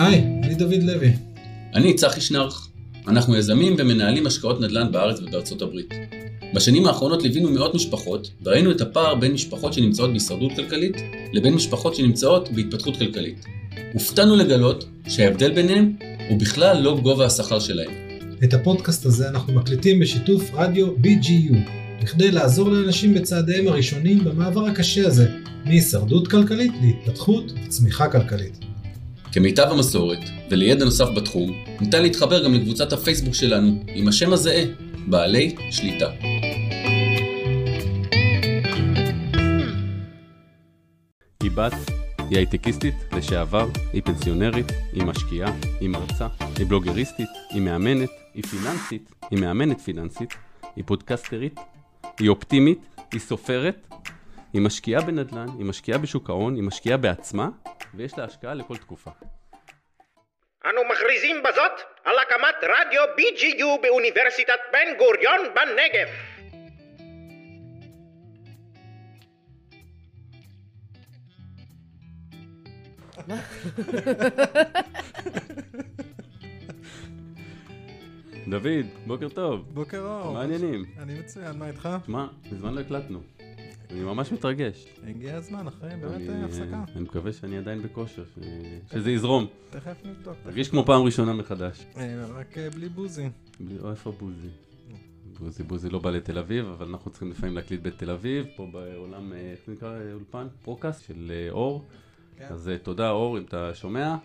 היי, אני דוד לוי. אני צחי שנרך. אנחנו יזמים ומנהלים השקעות נדל"ן בארץ ובארצות הברית. בשנים האחרונות ליווינו מאות משפחות, וראינו את הפער בין משפחות שנמצאות בהישרדות כלכלית, לבין משפחות שנמצאות בהתפתחות כלכלית. הופתענו לגלות שההבדל ביניהם הוא בכלל לא גובה השכר שלהם. את הפודקאסט הזה אנחנו מקליטים בשיתוף רדיו BGU, בכדי לעזור לאנשים בצעדיהם הראשונים במעבר הקשה הזה, מהישרדות כלכלית להתפתחות וצמיחה כלכלית. כמיטב המסורת ולידע נוסף בתחום, ניתן להתחבר גם לקבוצת הפייסבוק שלנו עם השם הזהה, בעלי שליטה. היא בת, היא הייטקיסטית לשעבר, היא פנסיונרית, היא משקיעה, היא מרצה, היא בלוגריסטית, היא מאמנת, היא פיננסית, היא מאמנת פיננסית, היא פודקסטרית, היא אופטימית, היא סופרת, היא משקיעה בנדל"ן, היא משקיעה בשוק ההון, היא משקיעה בעצמה, ויש לה השקעה לכל תקופה. אנו מכריזים בזאת על הקמת רדיו BGU באוניברסיטת בן גוריון בנגב. דוד, בוקר טוב. בוקר אור. מה העניינים? אני מצוין, מה איתך? מה? מזמן לא הקלטנו. אני ממש מתרגש. הגיע הזמן, אחרי באמת הפסקה. אני מקווה שאני עדיין בכושר, שזה יזרום. תכף נבדוק. תרגיש כמו פעם ראשונה מחדש. רק בלי בוזי. איפה בוזי? בוזי לא בא לתל אביב, אבל אנחנו צריכים לפעמים להקליט בתל אביב, פה בעולם, איך נקרא, אולפן? פרוקאסט של אור. אז תודה אור, אם אתה שומע.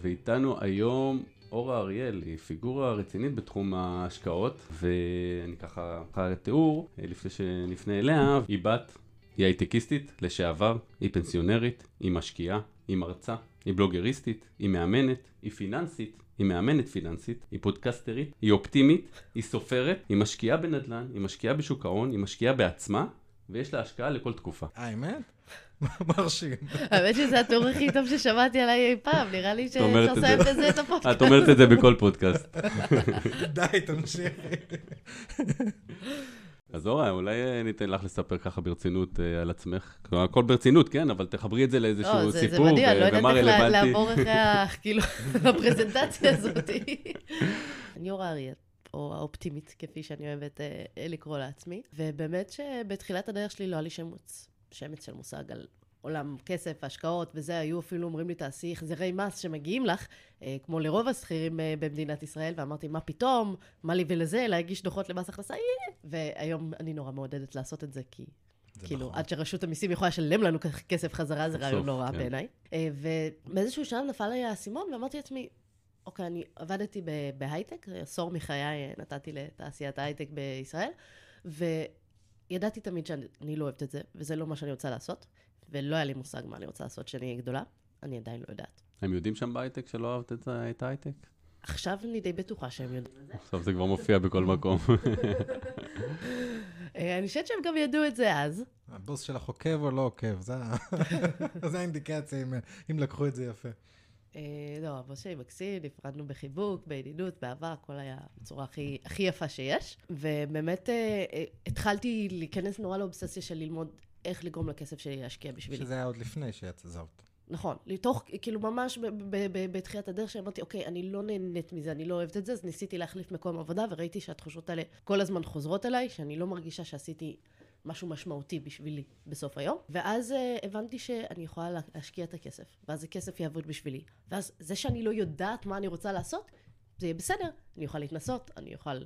ואיתנו היום אורה אריאל, היא פיגורה רצינית בתחום ההשקעות, ואני ככה אחר התיאור, לפני שנפנה אליה, היא בת, היא הייטקיסטית לשעבר, היא פנסיונרית, היא משקיעה, היא מרצה, היא בלוגריסטית, היא מאמנת, היא פיננסית, היא מאמנת פיננסית, היא פודקסטרית, היא אופטימית, היא סופרת, היא משקיעה בנדל"ן, היא משקיעה בשוק ההון, היא משקיעה בעצמה, ויש לה השקעה לכל תקופה. האמת? מרשים. האמת שזה התיאור הכי טוב ששמעתי עליי אי פעם, נראה לי שסיים בזה את הפודקאסט. את אומרת את זה בכל פודקאסט. די, תמשיך. אז אורה, אולי ניתן לך לספר ככה ברצינות על עצמך. הכל ברצינות, כן, אבל תחברי את זה לאיזשהו סיפור. זה מדהים, אני לא יודעת איך לעבור אחרי הפרזנטציה הזאת. אני אורה אריאל. או האופטימית, כפי שאני אוהבת לקרוא לעצמי. ובאמת שבתחילת הדרך שלי לא היה לי שמץ של מושג על עולם כסף, השקעות, וזה היו אפילו אומרים לי, תעשי החזרי מס שמגיעים לך, כמו לרוב השכירים במדינת ישראל, ואמרתי, מה פתאום? מה לי ולזה? להגיש דוחות למס הכנסה? והיום אני נורא מעודדת לעשות את זה, כי כאילו, עד שרשות המיסים יכולה לשלם לנו כסף חזרה, זה רעיון נורא בעיניי. ומאיזשהו שנה נפל לי האסימון, ואמרתי לעצמי, אוקיי, אני עבדתי בהייטק, עשור מחיי נתתי לתעשיית ההייטק בישראל, וידעתי תמיד שאני לא אוהבת את זה, וזה לא מה שאני רוצה לעשות, ולא היה לי מושג מה אני רוצה לעשות שאני גדולה, אני עדיין לא יודעת. הם יודעים שם בהייטק שלא אוהבת את ההייטק? עכשיו אני די בטוחה שהם יודעים את זה. עכשיו זה כבר מופיע בכל מקום. אני חושבת שהם גם ידעו את זה אז. הבוס שלך עוקב או לא עוקב, זה האינדיקציה אם לקחו את זה יפה. לא, הבוס שלי מקסים, נפרדנו בחיבוק, בידידות, בעבר, הכל היה בצורה הכי יפה שיש. ובאמת התחלתי להיכנס נורא לאובססיה של ללמוד איך לגרום לכסף שלי להשקיע בשבילי. שזה היה עוד לפני שעזבת. נכון, לתוך, כאילו ממש בתחילת הדרך שאמרתי, אוקיי, אני לא נהנית מזה, אני לא אוהבת את זה, אז ניסיתי להחליף מקום עבודה, וראיתי שהתחושות האלה כל הזמן חוזרות אליי, שאני לא מרגישה שעשיתי משהו משמעותי בשבילי בסוף היום. ואז הבנתי שאני יכולה להשקיע את הכסף, ואז הכסף יעבוד בשבילי. ואז זה שאני לא יודעת מה אני רוצה לעשות, זה יהיה בסדר. אני אוכל להתנסות, אני אוכל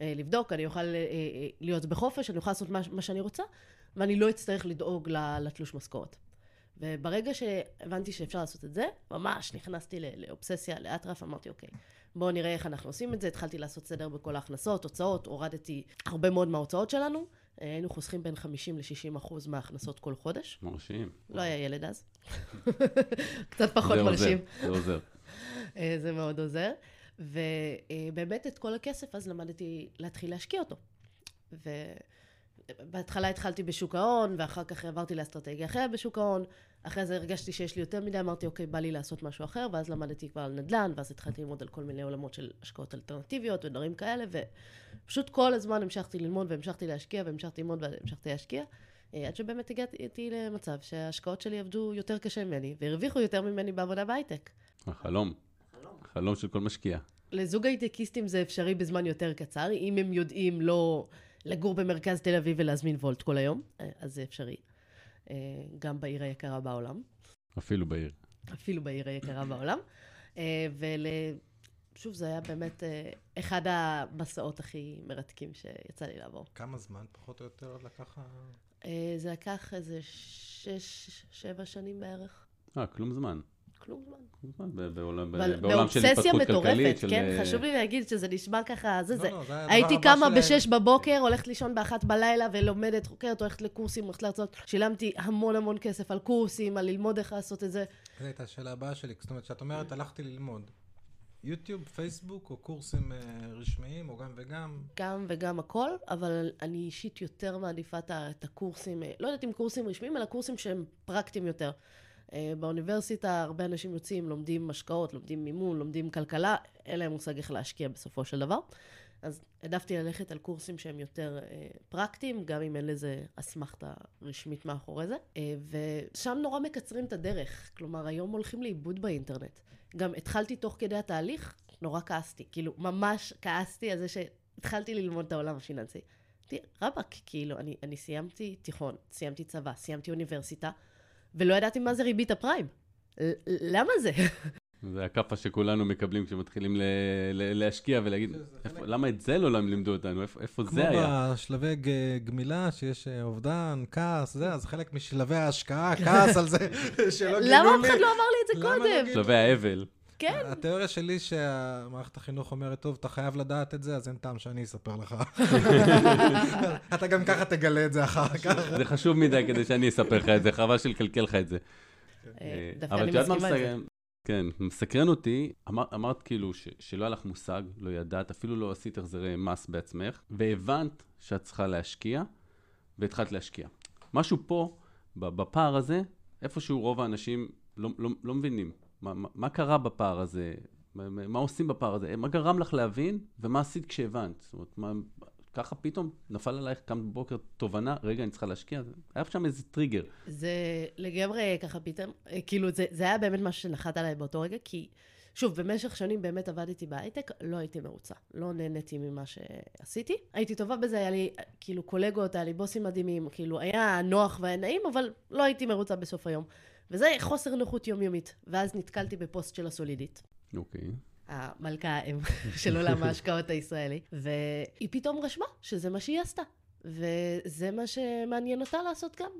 לבדוק, אני אוכל להיות בחופש, אני אוכל לעשות מה שאני רוצה, ואני לא אצטרך לדאוג לתלוש משכורת. וברגע שהבנתי שאפשר לעשות את זה, ממש נכנסתי לאובססיה, לאטרף, אמרתי, אוקיי, בואו נראה איך אנחנו עושים את זה. התחלתי לעשות סדר בכל ההכנסות, הוצאות, הורדתי הרבה מאוד מההוצאות שלנו. היינו חוסכים בין 50-60% מההכנסות כל חודש. מרשים. לא היה ילד אז. קצת פחות מרשים. זה עוזר. זה מאוד עוזר. ובאמת את כל הכסף אז למדתי להתחיל להשקיע אותו. ובהתחלה התחלתי בשוק ההון, ואחר כך עברתי לאסטרטגיה אחרת בשוק ההון. אחרי זה הרגשתי שיש לי יותר מדי, אמרתי, אוקיי, בא לי לעשות משהו אחר, ואז למדתי כבר על נדל"ן, ואז התחלתי ללמוד על כל מיני עולמות של השקעות אלטרנטיביות ודברים כאלה, ופשוט כל הזמן המשכתי ללמוד, והמשכתי להשקיע, והמשכתי ללמוד, והמשכתי להשקיע, עד שבאמת הגעתי למצב שההשקעות שלי עבדו יותר קשה ממני, והרוויחו יותר ממני בעבודה בהייטק. החלום. חלום של כל משקיע. לזוג הייטקיסטים זה אפשרי בזמן יותר קצר, אם הם יודעים לא לגור במרכז תל אביב ולהזמין וולט כל היום, אז זה אפשרי. גם בעיר היקרה בעולם. אפילו בעיר. אפילו בעיר היקרה בעולם. ושוב, זה היה באמת אחד המסעות הכי מרתקים שיצא לי לעבור. כמה זמן פחות או יותר לקח? זה לקח איזה 6-7 שנים בערך. כלום זמן. כלום זמן. בעולם של התפתחות כלכלית. כן, חשוב לי להגיד שזה נשמע ככה, הייתי קמה ב-6 בבוקר, הולכת לישון ב-1 בלילה ולומדת, חוקרת, הולכת לקורסים, הולכת להרצות, שילמתי המון המון כסף על קורסים, על ללמוד איך לעשות את זה. זו הייתה השאלה הבאה שלי, זאת אומרת, שאת אומרת, הלכתי ללמוד. יוטיוב, פייסבוק, או קורסים רשמיים, או גם וגם? גם וגם הכל, אבל אני אישית יותר מעדיפה את הקורסים, לא יודעת אם קורסים רשמיים, אלא קורסים שהם פרקטיים יותר. באוניברסיטה הרבה אנשים יוצאים, לומדים משקעות, לומדים מימון, לומדים כלכלה, אין להם מושג איך להשקיע בסופו של דבר. אז העדפתי ללכת על קורסים שהם יותר פרקטיים, גם אם אין לזה אסמכתה רשמית מאחורי זה. ושם נורא מקצרים את הדרך, כלומר היום הולכים לאיבוד באינטרנט. גם התחלתי תוך כדי התהליך, נורא כעסתי, כאילו ממש כעסתי על זה שהתחלתי ללמוד את העולם הפיננסי. רבק, כאילו אני סיימתי תיכון, סיימתי צבא, סיימתי אוניברסיטה, ולא ידעתי מה זה ריבית הפריים. למה זה? זה הקפה שכולנו מקבלים כשמתחילים להשקיע ולהגיד, למה את זה לא לימדו אותנו? איפה זה היה? כמו בשלבי גמילה שיש אובדן, כעס, זה, אז חלק משלבי ההשקעה, כעס על זה שלא גילו לי. למה אף אחד לא אמר לי את זה קודם? שלבי האבל. כן. התיאוריה שלי שהמערכת החינוך אומרת, טוב, אתה חייב לדעת את זה, אז אין טעם שאני אספר לך. אתה גם ככה תגלה את זה אחר כך. זה חשוב מדי כדי שאני אספר לך את זה, חבל שלקלקל לך את זה. דווקא אני מסכימה את זה. כן, מסקרן אותי, אמרת כאילו שלא היה לך מושג, לא ידעת, אפילו לא עשית החזרי מס בעצמך, והבנת שאת צריכה להשקיע, והתחלת להשקיע. משהו פה, בפער הזה, איפשהו רוב האנשים לא מבינים. מה קרה בפער הזה? מה עושים בפער הזה? מה גרם לך להבין? ומה עשית כשהבנת? זאת אומרת, ככה פתאום נפל עלייך כמה בוקר תובנה, רגע, אני צריכה להשקיע, היה שם איזה טריגר. זה לגמרי ככה פתאום, כאילו זה היה באמת משהו שנחת עליי באותו רגע, כי שוב, במשך שנים באמת עבדתי בהייטק, לא הייתי מרוצה, לא נהניתי ממה שעשיתי. הייתי טובה בזה, היה לי כאילו קולגות, היה לי בוסים מדהימים, כאילו היה נוח והיה נעים, אבל לא הייתי מרוצה בסוף היום. וזה חוסר נוחות יומיומית, ואז נתקלתי בפוסט של הסולידית. אוקיי. המלכה האם של עולם ההשקעות הישראלי, והיא פתאום רשמה שזה מה שהיא עשתה, וזה מה שמעניין אותה לעשות גם.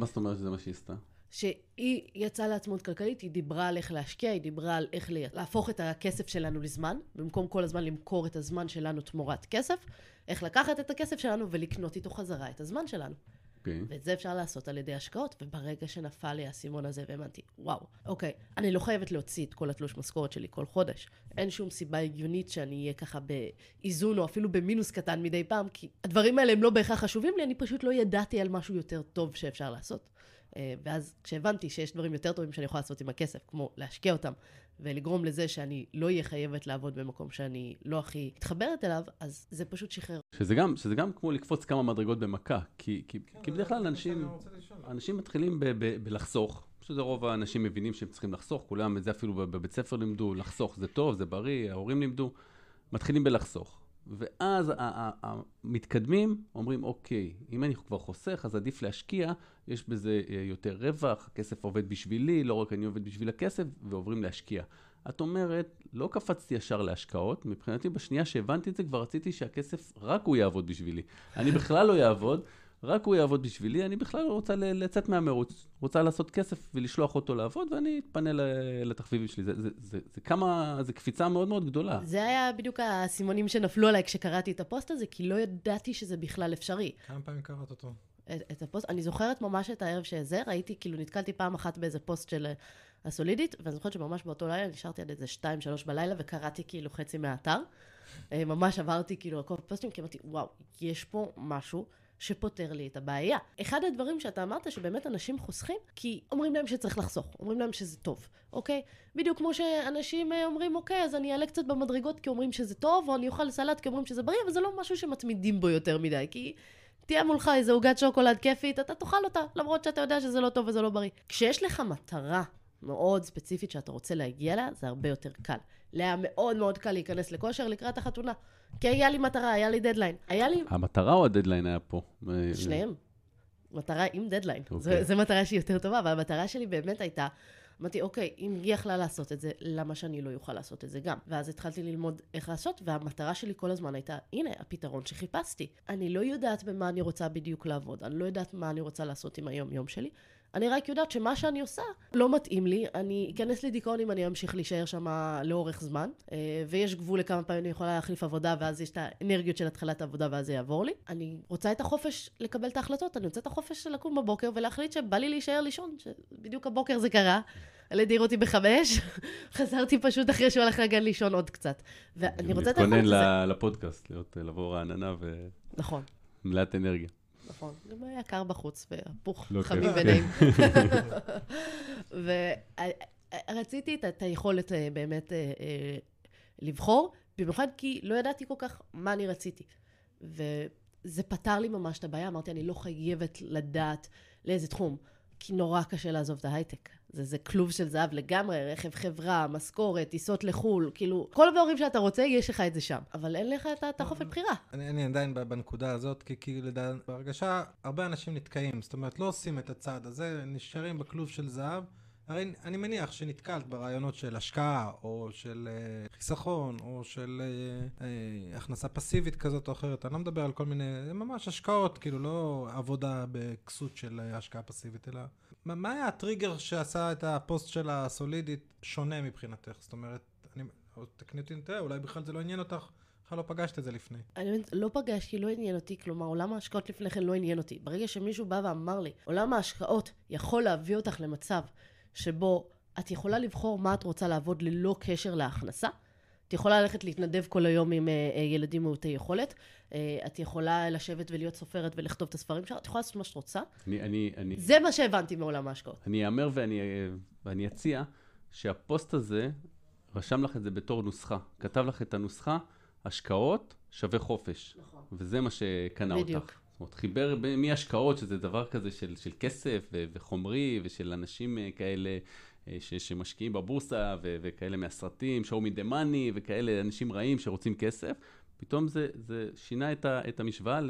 מה זאת אומרת שזה מה שהיא עשתה? שהיא יצאה לעצמאות כלכלית, היא דיברה על איך להשקיע, היא דיברה על איך להפוך את הכסף שלנו לזמן, במקום כל הזמן למכור את הזמן שלנו תמורת כסף, איך לקחת את הכסף שלנו ולקנות איתו חזרה את הזמן שלנו. ואת זה אפשר לעשות על ידי השקעות, וברגע שנפל לי הסימון הזה, והאמנתי, וואו, אוקיי, אני לא חייבת להוציא את כל התלוש משכורת שלי כל חודש. אין שום סיבה הגיונית שאני אהיה ככה באיזון, או אפילו במינוס קטן מדי פעם, כי הדברים האלה הם לא בהכרח חשובים לי, אני פשוט לא ידעתי על משהו יותר טוב שאפשר לעשות. ואז כשהבנתי שיש דברים יותר טובים שאני יכולה לעשות עם הכסף, כמו להשקיע אותם, ולגרום לזה שאני לא אהיה חייבת לעבוד במקום שאני לא הכי מתחברת אליו, אז זה פשוט שחרר. שזה גם כמו לקפוץ כמה מדרגות במכה, כי בדרך כלל אנשים מתחילים בלחסוך. פשוט הרוב האנשים מבינים שהם צריכים לחסוך, כולם את זה אפילו בבית ספר לימדו, לחסוך זה טוב, זה בריא, ההורים לימדו, מתחילים בלחסוך. ואז המתקדמים אומרים, אוקיי, אם אני כבר חוסך, אז עדיף להשקיע, יש בזה יותר רווח, הכסף עובד בשבילי, לא רק אני עובד בשביל הכסף, ועוברים להשקיע. את אומרת, לא קפצתי ישר להשקעות, מבחינתי בשנייה שהבנתי את זה, כבר רציתי שהכסף רק הוא יעבוד בשבילי. אני בכלל לא יעבוד, רק הוא יעבוד בשבילי, אני בכלל רוצה לצאת מהמרוץ, רוצה לעשות כסף ולשלוח אותו לעבוד, ואני אתפנה לתחביבים שלי. זה קפיצה מאוד מאוד גדולה. זה היה בדיוק הסימונים שנפלו עליי כשקראתי את הפוסט הזה, כי לא ידעתי שזה בכלל אפשרי. כמה פעמים קראת אותו? את הפוסט, אני זוכרת ממש את הערב שזה, ראיתי, כאילו נתקלתי פעם אחת באיזה פוסט של הסולידית, ואני זוכרת שממש באותו לילה, נשארתי עד איזה 2-3 בלילה, וקראתי כאילו חצי מהאתר. ממש עברתי כאילו עקוב פוסטים, כי אמרתי, וואו, יש פה משהו שפותר לי את הבעיה. אחד הדברים שאתה אמרת שבאמת אנשים חוסכים, כי אומרים להם שצריך לחסוך, אומרים להם שזה טוב, אוקיי? בדיוק כמו שאנשים אומרים, אוקיי, אז אני אעלה קצת במדרגות כי אומרים שזה טוב, או אני אוכל סלט כי אומרים שזה בריא, אבל זה לא משהו שמתמידים בו יותר מדי, כי תהיה מולך איזו עוגת שוקולד כיפית, אתה תאכל אותה, למרות שאתה יודע שזה לא טוב וזה לא בריא. כשיש לך מטרה מאוד ספציפית שאתה רוצה להגיע לה, זה הרבה יותר קל. לה מאוד מאוד קל להיכנס לכושר לקראת החתונה. כי היה לי מטרה, היה לי דדליין. המטרה או הדדליין היה פה? שלהם. מטרה עם דדליין. זו מטרה שהיא יותר טובה, אבל המטרה שלי באמת הייתה, אמרתי, אוקיי, אם היא יכלה לעשות את זה, למה שאני לא יוכל לעשות את זה גם? ואז התחלתי ללמוד איך לעשות, והמטרה שלי כל הזמן הייתה, הנה, הפתרון שחיפשתי. אני לא יודעת במה אני רוצה בדיוק לעבוד, אני לא יודעת מה אני רוצה לעשות עם היום-יום שלי, אני רק יודעת שמה שאני עושה לא מתאים לי, אני אכנס לדיכאון אם אני אמשיך להישאר שם לאורך זמן, ויש גבול לכמה פעמים אני יכולה להחליף עבודה, ואז יש את האנרגיות של התחלת העבודה, ואז זה יעבור לי. אני רוצה את החופש לקבל את ההחלטות, אני רוצה את החופש לקום בבוקר, ולהחליט שבא לי להישאר לישון, שבדיוק הבוקר זה קרה, הלדיר אותי ב5, חזרתי פשוט אחרי שהוא הלך לגן לישון עוד קצת. ואני רוצה את החופש הזה. לפודקאסט, לעבור העננה ו... נכון. מלאת אנרגיה. נכון, גם היה קר בחוץ והפוך חמים ונעים. ורציתי את היכולת באמת לבחור, במיוחד כי לא ידעתי כל כך מה אני רציתי. וזה פתר לי ממש את הבעיה, אמרתי, אני לא חייבת לדעת לאיזה תחום, כי נורא קשה לעזוב את ההייטק. זה כלוב של זהב לגמרי, רכב חברה, משכורת, טיסות לחול, כאילו, כל הבאורים שאתה רוצה, יש לך את זה שם. אבל אין לך את החופש בחירה. אני עדיין בנקודה הזאת, כי בהרגשה, הרבה אנשים נתקעים, זאת אומרת, לא עושים את הצעד הזה, נשארים בכלוב של זהב. הרי אני מניח שנתקלת ברעיונות של השקעה, או של חיסכון, או של הכנסה פסיבית כזאת או אחרת. אני לא מדבר על כל מיני, זה ממש השקעות, כאילו לא עבודה בכסות של השקעה פסיבית, אלא... מה היה הטריגר שעשה את הפוסט של הסולידית שונה מבחינתך? זאת אומרת, תקנית אינטראה, אולי בכלל זה לא עניין אותך, בכלל לא פגשת את זה לפני. אני לא פגשתי, לא עניין אותי, כלומר, עולם ההשקעות לפני כן לא עניין אותי. ברגע שמישהו בא ואמר לי, עולם ההשקעות יכול להביא אותך למצב שבו את יכולה לבחור מה את רוצה לעבוד ללא קשר להכנסה, את יכולה ללכת להתנדב כל היום עם ילדים מעוטי יכולת, את יכולה לשבת ולהיות סופרת ולכתוב את הספרים שלך, את יכולה לעשות מה שאת רוצה. זה מה שהבנתי מעולם ההשקעות. אני אאמר ואני אציע שהפוסט הזה רשם לך את זה בתור נוסחה. כתב לך את הנוסחה, השקעות שווה חופש. נכון. וזה מה שקנה אותך. בדיוק. זאת אומרת, חיבר מהשקעות, שזה דבר כזה של כסף וחומרי ושל אנשים כאלה, שמשקיעים בבורסה וכאלה מהסרטים, show me the money וכאלה אנשים רעים שרוצים כסף, פתאום זה שינה את המשוואה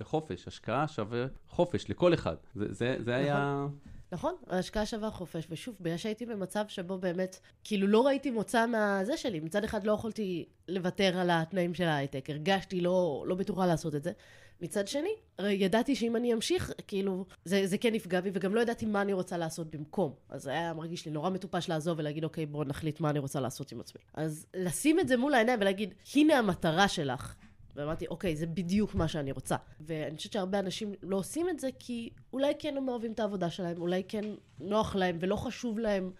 לחופש, השקעה שווה חופש לכל אחד. זה היה... נכון, ההשקעה שווה חופש, ושוב, בגלל שהייתי במצב שבו באמת, כאילו לא ראיתי מוצא מהזה שלי, מצד אחד לא יכולתי לוותר על התנאים של ההייטק, הרגשתי לא בטוחה לעשות את זה, מצד שני, ידעתי שאם אני אמשיך, כאילו, זה כן נפגע בי, וגם לא ידעתי מה אני רוצה לעשות במקום. אז היה מרגיש לי נורא מטופש לעזוב ולהגיד, אוקיי, בואו נחליט מה אני רוצה לעשות עם עצמי. אז לשים את זה מול העיניים ולהגיד, הנה המטרה שלך. ואמרתי, אוקיי, זה בדיוק מה שאני רוצה. ואני חושבת שהרבה אנשים לא עושים את זה, כי אולי כן הם אוהבים את העבודה שלהם, אולי כן נוח להם ולא חשוב להם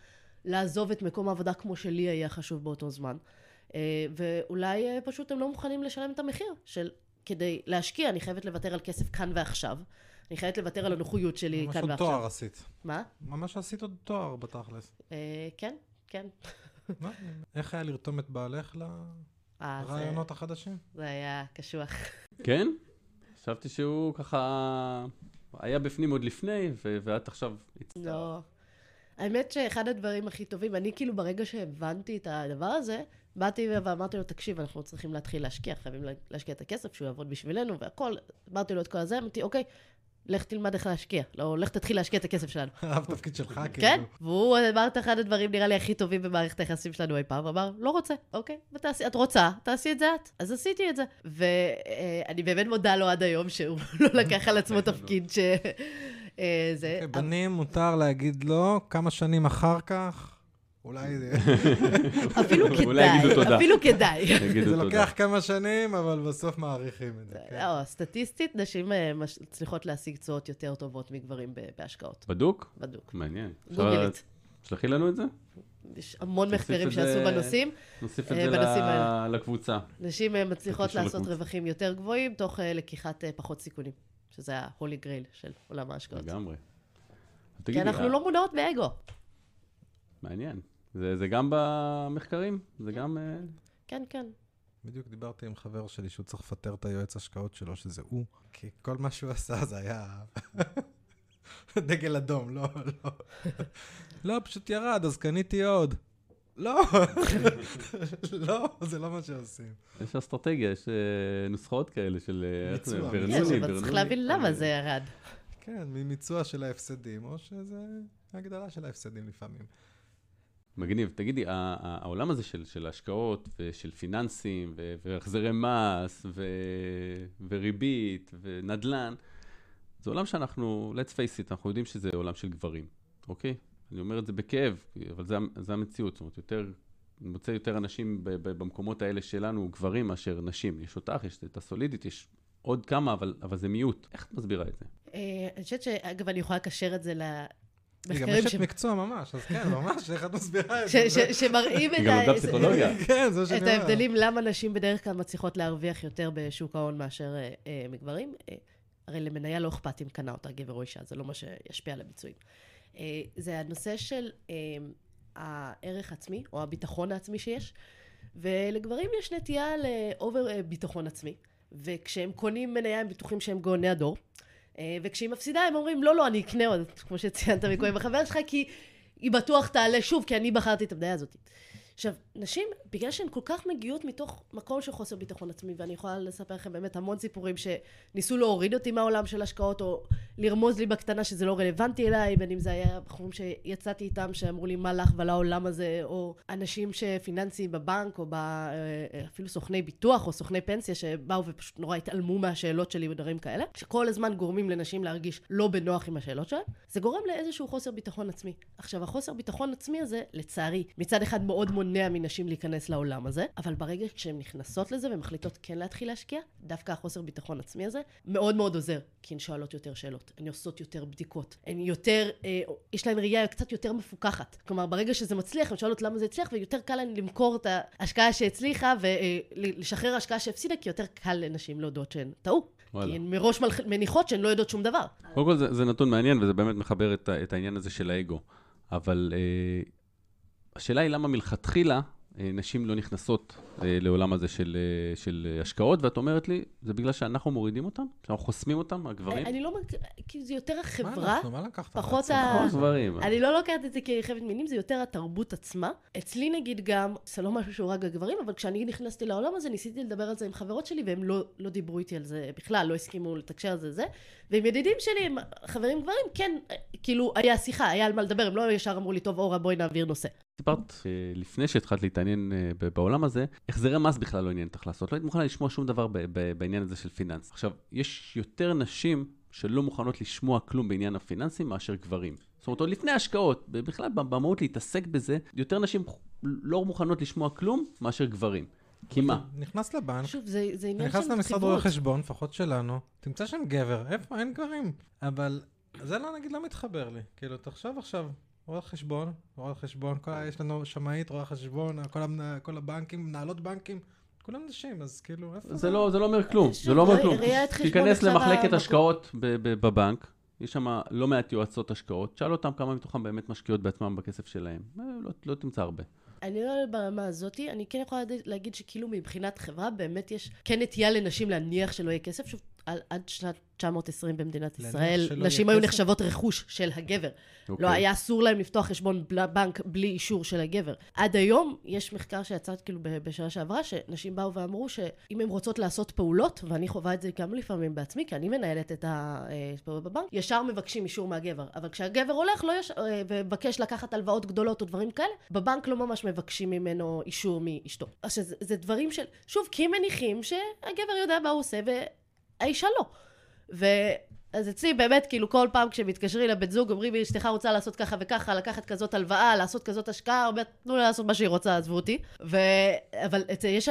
לעזוב את מקום העבודה כמו שלי היה חשוב באותו זמן. ואולי פשוט הם לא מוכנים לשלם את המחיר של... כדי להשקיע, אני חייבת לוותר על כסף כאן ועכשיו. אני חייבת לוותר על הנוחיות שלי כאן ועכשיו. ממש עוד תואר עשית. מה? ממש עשית עוד תואר בתכלס. כן, כן. מה? איך היה לרתום את בעלך לרעיונות החדשים? זה היה קשוח. כן? חשבתי שהוא ככה... היה בפנים עוד לפני, ואת עכשיו... לא. האמת שאחד הדברים הכי טובים, אני כאילו ברגע שהבנתי את הדבר הזה, באתי ואמרתי לו, תקשיב, אנחנו צריכים להתחיל להשקיע, חייבים להשקיע את הכסף שהוא יעבוד בשבילנו והכל, אמרתי לו את כל הזה, אמרתי, אוקיי, לך תלמד איך להשקיע, לא, לך תתחיל להשקיע את הכסף שלנו. אהב תפקיד שלך, כן? והוא אמר את אחד הדברים נראה לי הכי טובים במערכת היחסים שלנו אי פעם, אמר, לא רוצה, אוקיי, את רוצה, תעשי את זה את, אז עשיתי את זה. ואני באמת מודה לו עד היום שהוא לא לקח על עצמו תפקיד ש... בנים מותר להגיד לו כמה שנים אחר כך, אולי זה... אפילו כדאי. זה לוקח כמה שנים, אבל בסוף מעריכים את זה. לא, סטטיסטית, נשים מצליחות להשיג צועות יותר טובות מגברים בהשקעות. בדוק? בדוק. מעניין. גוגלית. שלחי לנו את זה? יש המון מחקרים שעשו בנושאים. נוסיף את זה לקבוצה. נשים מצליחות לעשות רווחים יותר גבוהים, תוך לקיחת פחות סיכונים. שזה ההולי גרייל של עולם ההשקעות. לגמרי. כי אנחנו לא מודעות באגו. מעניין. זה גם במחקרים? זה גם... כן, כן. בדיוק דיברתי עם חבר שלי שהוא צריך לפטר את היועץ השקעות שלו, שזה הוא, כי כל מה שהוא עשה זה היה... דגל אדום, לא, לא. לא, פשוט ירד, אז קניתי עוד. לא, לא, זה לא מה שעושים. יש אסטרטגיה, יש נוסחאות כאלה של... מיצוע. אבל צריך להבין למה זה ירד. כן, ממיצוע של ההפסדים, או שזה הגדלה של ההפסדים לפעמים. מגניב, תגידי, העולם הזה של השקעות ושל פיננסים והחזרי מס וריבית ונדלן, זה עולם שאנחנו, let's face it, אנחנו יודעים שזה עולם של גברים, אוקיי? אני אומר את זה בכאב, אבל זה המציאות, זאת אומרת, יותר, אני מוצא יותר אנשים במקומות האלה שלנו, גברים מאשר נשים. יש אותך, יש את הסולידית, יש עוד כמה, אבל זה מיעוט. איך את מסבירה את זה? אני חושבת שאגב, אני יכולה לקשר את זה היא גם אשת מקצוע ממש, אז כן, ממש, איך את מסבירה את זה? שמראים את ההבדלים למה נשים בדרך כלל מצליחות להרוויח יותר בשוק ההון מאשר מגברים. הרי למניה לא אכפת אם קנה אותה גבר או אישה, זה לא מה שישפיע על הביצועים. זה הנושא של הערך עצמי, או הביטחון העצמי שיש, ולגברים יש נטייה לאובר ביטחון עצמי, וכשהם קונים מניה הם בטוחים שהם גאוני הדור, וכשהיא מפסידה הם אומרים, לא, לא, אני אקנה עוד, כמו שציינת מקודם בחבר שלך, כי היא בטוח תעלה שוב, כי אני בחרתי את המדיה הזאת. עכשיו, נשים, בגלל שהן כל כך מגיעות מתוך מקום של חוסר ביטחון עצמי, ואני יכולה לספר לכם באמת המון סיפורים שניסו להוריד אותי מהעולם של השקעות, או לרמוז לי בקטנה שזה לא רלוונטי אליי, בין אם זה היה בחורים שיצאתי איתם, שאמרו לי מה לך ועל העולם הזה, או אנשים שפיננסיים בבנק, או אפילו סוכני ביטוח, או סוכני פנסיה, שבאו ופשוט נורא התעלמו מהשאלות שלי ודברים כאלה, שכל הזמן גורמים לנשים להרגיש לא בנוח עם השאלות שלהם, זה גורם לאיזשהו חוסר ביטחון עצמי. עכשיו, החוסר ביטחון עצמי הזה, לצערי, מצד אחד מאוד מונע מנשים להיכנס לעולם הזה, אבל ברגע כשהן נכנסות לזה ומחליטות כן להתחיל להשקיע, דווקא החוסר ביטחון עצמי הזה מאוד מאוד עוזר, כי הן שואלות יותר שאלות, הן עושות יותר בדיקות, הן יותר, יש להן ראייה קצת יותר מפוקחת. כלומר, ברגע שזה מצליח, הן שואלות למה זה הצליח, ויותר קל להן למכור את ההשקעה שהצליחה ולשחרר השקעה שהפסידה, כי יותר קל לנשים להודות שהן טעו. כי הן מראש מניחות שהן לא יודעות שום דבר. קודם כל זה נתון מעניין, וזה באמת מחבר את העניין הזה של האגו. אבל השאלה היא למה מלכתחילה נשים לא נכנסות לעולם הזה של השקעות, ואת אומרת לי, זה בגלל שאנחנו מורידים אותם? שאנחנו חוסמים אותם, הגברים? אני לא, כי זה יותר החברה, פחות הגברים. אני לא לוקחת את זה כחברת מינים, זה יותר התרבות עצמה. אצלי נגיד גם, זה לא משהו שהוא רק הגברים, אבל כשאני נכנסתי לעולם הזה, ניסיתי לדבר על זה עם חברות שלי, והם לא דיברו איתי על זה בכלל, לא הסכימו לתקשר על זה. ועם ידידים שלי, עם חברים גברים, כן, כאילו, היה שיחה, היה על מה לדבר, הם לא ישר אמרו לי, טוב, אורה, בואי נעביר נושא. סיפרת לפני שהתחלת להתעניין בעולם הזה, החזרי מס בכלל לא עניין אותך לעשות. לא היית מוכנה לשמוע שום דבר בעניין הזה של פיננס. עכשיו, יש יותר נשים שלא מוכנות לשמוע כלום בעניין הפיננסים מאשר גברים. זאת אומרת, עוד לפני ההשקעות, בכלל במהות להתעסק בזה, יותר נשים לא מוכנות לשמוע כלום מאשר גברים. כי מה? נכנס לבנק, שוב, זה עניין נכנס למשרד רואי חשבון, פחות שלנו, תמצא שם גבר, איפה? אין גברים. אבל זה לא, נגיד, לא מתחבר לי. כאילו, תחשב עכשיו. רואה חשבון, יש לנו שמאית, רואה חשבון, כל הבנקים, מנהלות בנקים, כולם נשים, אז כאילו, איפה? זה לא אומר כלום, זה לא אומר כלום. תיכנס למחלקת השקעות בבנק, יש שם לא מעט יועצות השקעות, שאל אותם כמה מתוכם באמת משקיעות בעצמם בכסף שלהם, לא תמצא הרבה. אני לא ברמה הזאת, אני כן יכולה להגיד שכאילו מבחינת חברה, באמת יש כן נטייה לנשים להניח שלא יהיה כסף, שוב, עד שנת 920 במדינת ישראל, נשים היו נחשבות רכוש של הגבר. לא היה אסור להם לפתוח חשבון בנק בלי אישור של הגבר. עד היום יש מחקר שיצא כאילו בשנה שעברה, שנשים באו ואמרו שאם הן רוצות לעשות פעולות, ואני חווה את זה גם לפעמים בעצמי, כי אני מנהלת את הפעולות בבנק, ישר מבקשים אישור מהגבר. אבל כשהגבר הולך ומבקש לקחת הלוואות גדולות או דברים כאלה, בבנק לא ממש מבקשים ממנו אישור מאשתו. אז זה דברים של, שוב, כי מניחים שהגבר יודע מה הוא עושה האישה לא. אז אצלי באמת, כאילו כל פעם כשמתקשרי לבית זוג, אומרים לי, אשתך רוצה לעשות ככה וככה, לקחת כזאת הלוואה, לעשות כזאת השקעה, אומרת, תנו לה לעשות מה שהיא רוצה, עזבו אותי. אבל יש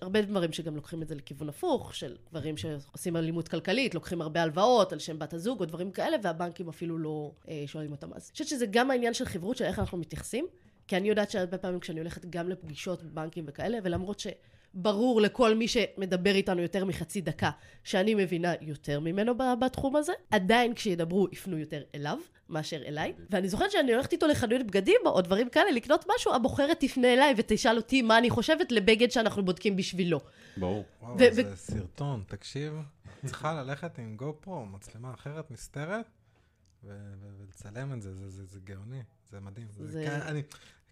הרבה דברים שגם לוקחים את זה לכיוון הפוך, של דברים שעושים אלימות כלכלית, לוקחים הרבה הלוואות על שם בת הזוג, או דברים כאלה, והבנקים אפילו לא שואלים אותם. אז אני חושבת שזה גם העניין של חברות, של איך אנחנו מתייחסים, כי אני יודעת שהרבה פעמים כשאני הולכת גם לפגישות בבנקים וכאלה, ולמרות ש ברור לכל מי שמדבר איתנו יותר מחצי דקה, שאני מבינה יותר ממנו בתחום הזה. עדיין כשידברו, יפנו יותר אליו, מאשר אליי. ואני זוכרת שאני הולכת איתו לחנויות בגדים, או דברים כאלה, לקנות משהו, הבוחרת תפנה אליי ותשאל אותי מה אני חושבת לבגד שאנחנו בודקים בשבילו. ברור. וואו, זה סרטון, תקשיב. צריכה ללכת עם גופרו, מצלמה אחרת, מסתרת, ולצלם את זה, זה גאוני, זה מדהים.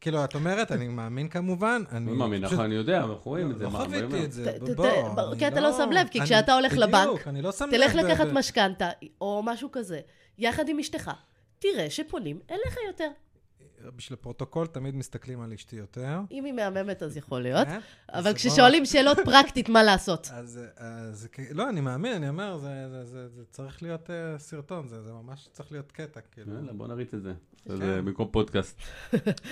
כאילו, את אומרת, אני מאמין כמובן. אני מאמין, נכון, אני יודע, אנחנו רואים את זה. לא חוויתי את זה, בוא. כי אתה לא שם לב, כי כשאתה הולך לבנק, תלך לקחת משכנתא, או משהו כזה, יחד עם אשתך, תראה שפונים אליך יותר. בשביל הפרוטוקול תמיד מסתכלים על אשתי יותר. אם היא מהממת אז יכול להיות, אבל כששואלים שאלות פרקטית מה לעשות. אז לא, אני מאמין, אני אומר, זה צריך להיות סרטון, זה ממש צריך להיות קטע. בוא נריץ את זה, זה במקום פודקאסט.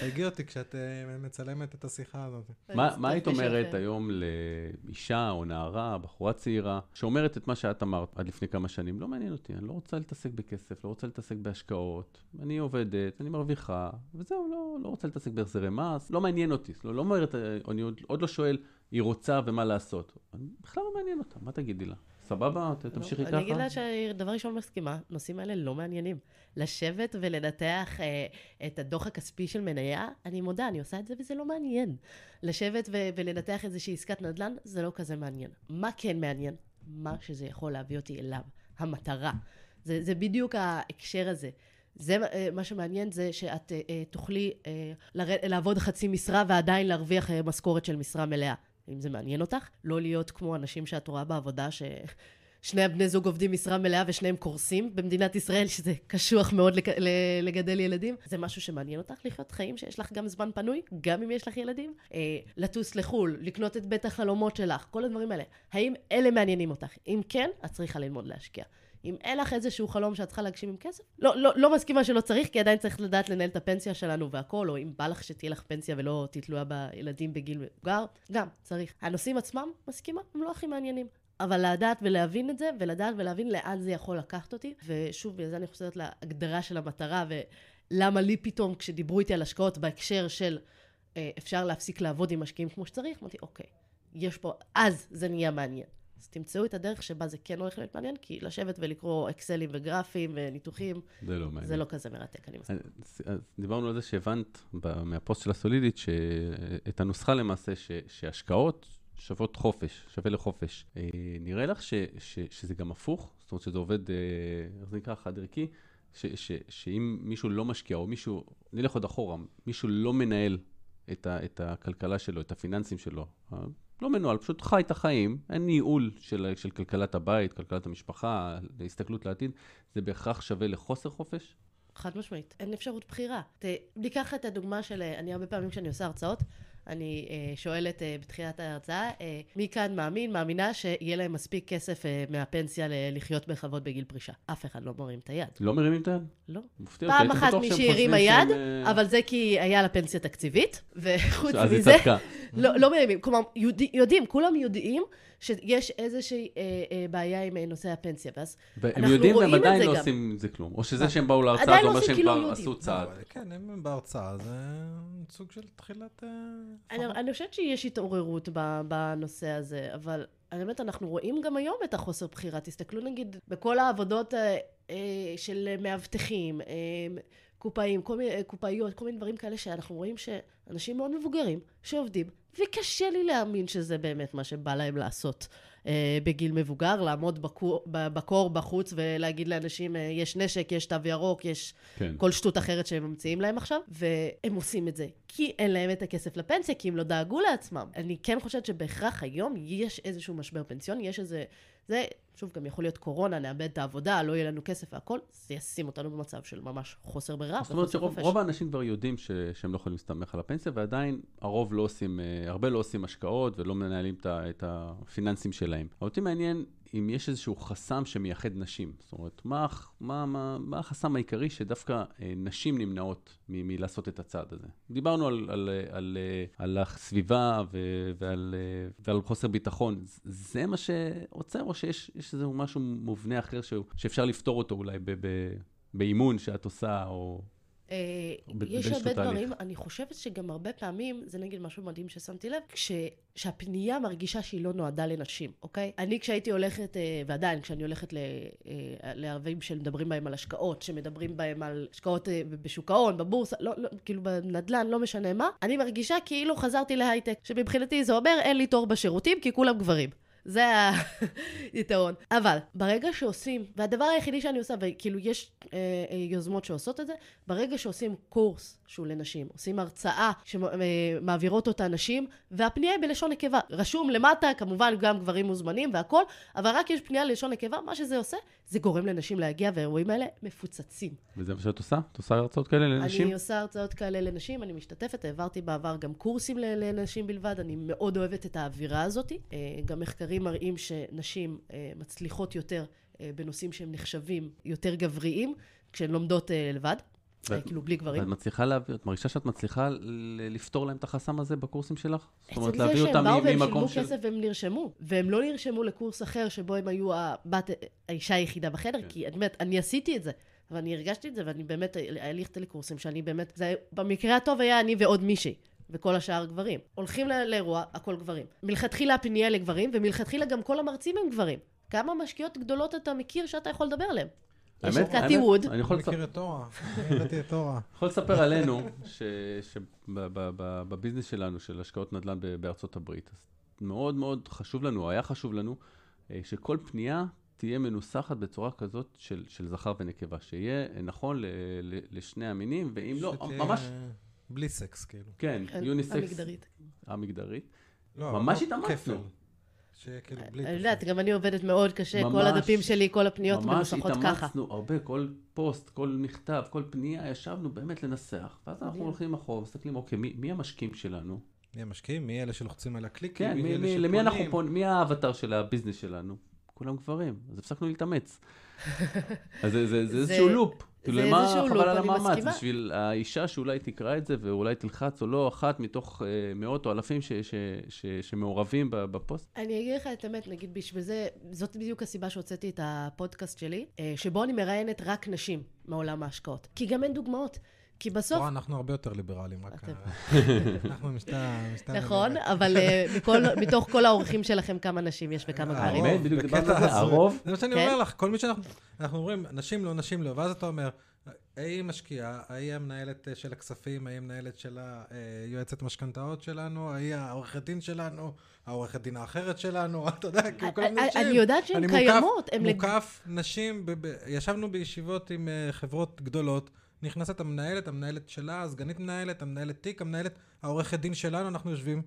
הגיע אותי כשאת מצלמת את השיחה הזאת. מה היית אומרת היום לאישה או נערה, בחורה צעירה, שאומרת את מה שאת אמרת עד לפני כמה שנים? לא מעניין אותי, אני לא רוצה להתעסק בכסף, לא רוצה להתעסק בהשקעות, אני עובדת, אני מרוויחה. וזהו, לא רוצה להתעסק בהחזרי מס, לא מעניין אותי, לא אומרת, אני עוד לא שואל, היא רוצה ומה לעשות. בכלל לא מעניין אותה, מה תגידי לה? סבבה, תמשיכי ככה? אני אגיד לה שדבר ראשון מסכימה, נושאים האלה לא מעניינים. לשבת ולנתח את הדוח הכספי של מניה, אני מודה, אני עושה את זה וזה לא מעניין. לשבת ולנתח איזושהי עסקת נדל"ן, זה לא כזה מעניין. מה כן מעניין? מה שזה יכול להביא אותי אליו, המטרה. זה בדיוק ההקשר הזה. זה מה שמעניין זה שאת תוכלי לעבוד חצי משרה ועדיין להרוויח משכורת של משרה מלאה. אם זה מעניין אותך, לא להיות כמו אנשים שאת רואה בעבודה ששני הבני זוג עובדים משרה מלאה ושניהם קורסים במדינת ישראל, שזה קשוח מאוד לגדל ילדים. זה משהו שמעניין אותך, לחיות חיים שיש לך גם זמן פנוי, גם אם יש לך ילדים. לטוס לחול, לקנות את בית החלומות שלך, כל הדברים האלה. האם אלה מעניינים אותך? אם כן, את צריכה ללמוד להשקיע. אם אין לך איזשהו חלום שאת צריכה להגשים עם כסף, לא מסכימה שלא צריך, כי עדיין צריך לדעת לנהל את הפנסיה שלנו והכל, או אם בא לך שתהיה לך פנסיה ולא תתלויה בילדים בגיל מבוגר, גם צריך. הנושאים עצמם, מסכימה, הם לא הכי מעניינים. אבל לדעת ולהבין את זה, ולדעת ולהבין לאן זה יכול לקחת אותי, ושוב, בגלל זה אני חושבת להגדרה של המטרה, ולמה לי פתאום, כשדיברו איתי על השקעות בהקשר של אפשר להפסיק לעבוד עם משקיעים כמו שצריך, אמרתי, אוקיי, יש פה, אז זה נהיה מעניין. אז תמצאו את הדרך שבה זה כן הולך להיות מעניין, כי לשבת ולקרוא אקסלים וגרפים וניתוחים, זה לא כזה מרתק, אני מסכים. דיברנו על זה שהבנת מהפוסט של הסולידית, שאת הנוסחה למעשה שהשקעות שוות חופש, שווה לחופש. נראה לך שזה גם הפוך, זאת אומרת שזה עובד, זה נקרא חד ערכי, שאם מישהו לא משקיע, או מישהו, נלך עוד אחורה, מישהו לא מנהל את הכלכלה שלו, את הפיננסים שלו, לא מנועל, פשוט חי את החיים, אין ניהול של כלכלת הבית, כלכלת המשפחה, להסתכלות לעתיד, זה בהכרח שווה לחוסר חופש? חד משמעית, אין אפשרות בחירה. ניקח את הדוגמה של, אני הרבה פעמים כשאני עושה הרצאות, אני שואלת בתחילת ההרצאה, מי כאן מאמינה שיהיה להם מספיק כסף מהפנסיה לחיות בכבוד בגיל פרישה? אף אחד לא מרים את היד. לא מרים את היד? לא. פעם אחת מי שירים היד, אבל זה כי היה לה פנסיה תקציבית, וחוץ מזה, לא מרימים. כלומר, יודעים, כולם יודעים שיש איזושהי בעיה עם נושא הפנסיה, ואז אנחנו רואים את זה גם. הם יודעים, הם עדיין לא עושים זה כלום, או שזה שהם באו להרצאה, זה אומר שהם כבר עשו צעד. כן, הם בהרצאה, זה סוג של תחילת... אני חושבת שיש התעוררות בנושא הזה, אבל באמת אנחנו רואים גם היום את החוסר בחירה. תסתכלו נגיד בכל העבודות של מאבטחים, קופאים, קופאיות, כל מיני דברים כאלה שאנחנו רואים שאנשים מאוד מבוגרים שעובדים, וקשה לי להאמין שזה באמת מה שבא להם לעשות בגיל מבוגר, לעמוד בקור בחוץ ולהגיד לאנשים, יש נשק, יש תו ירוק, יש כל שטות אחרת שהם ממציאים להם עכשיו, והם עושים את זה, כי אין להם את הכסף לפנסיה, כי הם לא דאגו לעצמם. אני כן חושבת שבהכרח היום יש איזשהו משבר פנסיון, יש איזה, זה שוב גם יכול להיות קורונה, נאבד את העבודה, לא יהיה לנו כסף והכל, זה ישים אותנו במצב של ממש חוסר ברירה. זאת אומרת שרוב האנשים כבר יודעים שהם לא יכולים להסתמך על הפנסיה, ועדיין הרוב לא עושים, הרבה לא עושים השקעות ולא מנהלים את הפיננסים שלהם. אותי מעניין אם יש איזשהו חסם שמייחד נשים. זאת אומרת, מה החסם העיקרי שדווקא נשים נמנעות מלעשות את הצעד הזה? דיברנו על הסביבה ועל חוסר ביטחון. זה מה שעוצר, או שיש איזשהו משהו מובנה אחר שאפשר לפתור אותו אולי באימון שאת עושה, או... יש הרבה דברים, אני חושבת שגם הרבה פעמים, זה נגיד משהו מדהים ששמתי לב, שהפנייה מרגישה שהיא לא נועדה לנשים, אוקיי? אני כשהייתי הולכת, ועדיין כשאני הולכת לערבים שמדברים בהם על השקעות, שמדברים בהם על השקעות בשוק ההון, בבורסה, כאילו בנדלן, לא משנה מה, אני מרגישה כאילו חזרתי להייטק, שמבחינתי זה אומר אין לי תור בשירותים כי כולם גברים. זה היתרון. אבל ברגע שעושים, והדבר היחידי שאני עושה, וכאילו יש יוזמות שעושות את זה, ברגע שעושים קורס שהוא לנשים, עושים הרצאה שמעבירות אותה נשים, והפנייה היא בלשון נקבה. רשום למטה, כמובן גם גברים מוזמנים והכל, אבל רק יש פנייה ללשון נקבה, מה שזה עושה, זה גורם לנשים להגיע, והאירועים האלה מפוצצים. וזה מה שאת עושה? את עושה הרצאות כאלה לנשים? אני עושה הרצאות כאלה לנשים, אני משתתפת, העברתי בעבר גם קורסים לנשים בלבד, אני מאוד אוהבת את האווירה הזאת. גם מחקרים מראים שנשים מצליחות יותר בנושאים שהם נחשבים יותר גבריים, כשהן לומדות לבד, כאילו בלי גברים. את מרגישה שאת מצליחה לפתור להם את החסם הזה בקורסים שלך? זאת אומרת, להביא אותם ממקום של... אצל זה שהם באו והם שילמו כסף והם נרשמו, והם לא נרשמו לקורס אחר שבו הם היו האישה היחידה בחדר, כי אני עשיתי את זה. ואני הרגשתי את זה, ואני באמת הלכתי לקורסים שאני באמת, זה במקרה הטוב היה אני ועוד מישהי, וכל השאר גברים. הולכים לאירוע, הכל גברים. מלכתחילה הפנייה לגברים, ומלכתחילה גם כל המרצים הם גברים. כמה משקיעות גדולות אתה מכיר שאתה יכול לדבר עליהם? יש את קאטי ווד. אני מכיר את אורה. יכול לספר עלינו, שבביזנס שלנו, של השקעות נדל"ן בארצות הברית, מאוד מאוד חשוב לנו, היה חשוב לנו, שכל פנייה, תהיה מנוסחת בצורה כזאת של זכר ונקבה, שיהיה נכון לשני המינים, ואם לא, ממש... בלי סקס, כאילו. כן, יוניסקס. המגדרית. המגדרית. ממש התאמצנו. שכאילו בלי... אני יודעת, גם אני עובדת מאוד קשה, כל הדפים שלי, כל הפניות מנוסחות ככה. ממש התאמצנו הרבה, כל פוסט, כל מכתב, כל פנייה, ישבנו באמת לנסח, ואז אנחנו הולכים אחורה, מסתכלים, אוקיי, מי המשקיעים שלנו? מי המשקיעים? מי אלה שלוחצים על הקליקים? כן, למי אנחנו פונים? מי האבטר של הביזנס שלנו? כולם גברים, אז הפסקנו להתאמץ. אז זה איזשהו לופ. זה איזשהו לופ, אני מסכימה. בשביל האישה שאולי תקרא את זה, ואולי תלחץ או לא, אחת מתוך מאות או אלפים שמעורבים בפוסט. אני אגיד לך את האמת, נגיד בשביל זה, זאת בדיוק הסיבה שהוצאתי את הפודקאסט שלי, שבו אני מראיינת רק נשים מעולם ההשקעות. כי גם אין דוגמאות. כי בסוף... אנחנו הרבה יותר ליברלים, רק... אנחנו משתנה... נכון, אבל מתוך כל האורחים שלכם, כמה נשים יש וכמה גברים. האמת, בדיוק דיברנו על זה, הרוב. זה מה שאני אומר לך, כל מי שאנחנו אומרים, נשים לא, ואז אתה אומר, היא משקיעה, היא המנהלת של הכספים, היא המנהלת של היועצת משכנתאות שלנו, היא העורכת דין שלנו, העורכת דין האחרת שלנו, אתה יודע, כאילו כל מיני נשים. אני יודעת שהן קיימות. אני מוקף נשים, ישבנו בישיבות עם חברות גדולות, נכנסת המנהלת, המנהלת שלה, הסגנית מנהלת, המנהלת תיק, המנהלת, העורכת דין שלנו, אנחנו יושבים.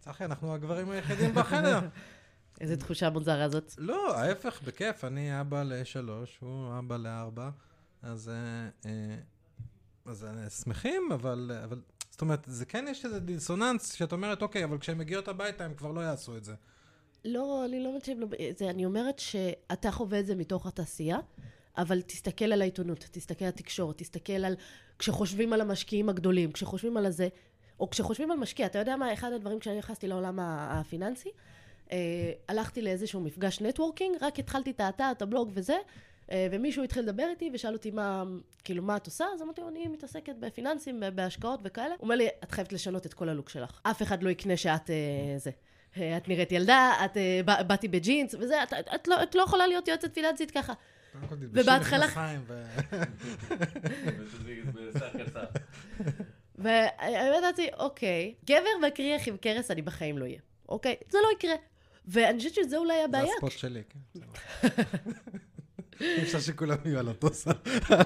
צחי, אנחנו הגברים היחידים בחדר. איזה תחושה מוזרה הזאת. לא, ההפך, בכיף. אני אבא ל3, הוא אבא ל4, אז שמחים, אבל... זאת אומרת, זה כן יש איזה דיסוננס, שאת אומרת, אוקיי, אבל כשהם מגיעות הביתה, הם כבר לא יעשו את זה. לא, אני לא מתשאב, אני אומרת שאתה חווה את זה מתוך התעשייה, אבל תסתכל על העיתונות, תסתכל על התקשורת, תסתכל על... כשחושבים על המשקיעים הגדולים, כשחושבים על הזה, או כשחושבים על משקיע, אתה יודע מה, אחד הדברים כשאני נכנסתי לעולם הפיננסי, הלכתי לאיזשהו מפגש נטוורקינג, רק התחלתי את האתר, את הבלוג וזה, ומישהו התחיל לדבר איתי ושאל אותי מה, כאילו, מה את עושה? אז אמרתי, אני מתעסקת בפיננסים, בהשקעות וכאלה. הוא אומר לי, את חייבת לשנות את כל הלוק שלך. אף אחד לא יקנה שאת זה. את נראית ילדה, את באתי בג'ינס, וזה, את לא יכולה להיות יועצת פיננסית ככה. ובהתחלה... ואמרתי, אוקיי, גבר מקריח עם קרס, אני בחיים לא יהיה. אוקיי, זה לא יקרה. ואני חושבת שזה אולי הבעיה. זה הספוט שלי, כן. אפשר שכולם יהיו על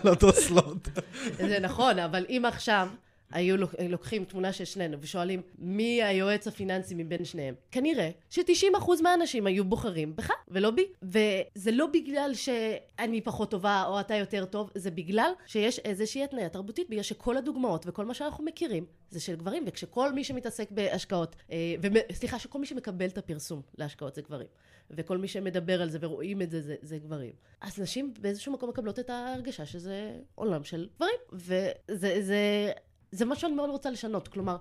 אותו סלוט. זה נכון, אבל אם עכשיו היו לוקחים תמונה של שנינו ושואלים מי היועץ הפיננסי מבין שניהם, כנראה ש90% מהאנשים היו בוחרים בך ולא בי, וזה לא בגלל שאני פחות טובה או אתה יותר טוב, זה בגלל שיש איזושהי התניה תרבותית, בגלל שכל הדוגמאות וכל מה שאנחנו מכירים זה של גברים, וכשכל מי שמתעסק בהשקעות, סליחה, שכל מי שמקבל את הפרסום להשקעות זה גברים, וכל מי שמדבר על זה ורואים את זה, זה גברים. אז נשים באיזשהו מקום מקבלות את ההרגשה שזה עולם של גברים, וזה מה שאני מאוד רוצה לשנות. כלומר,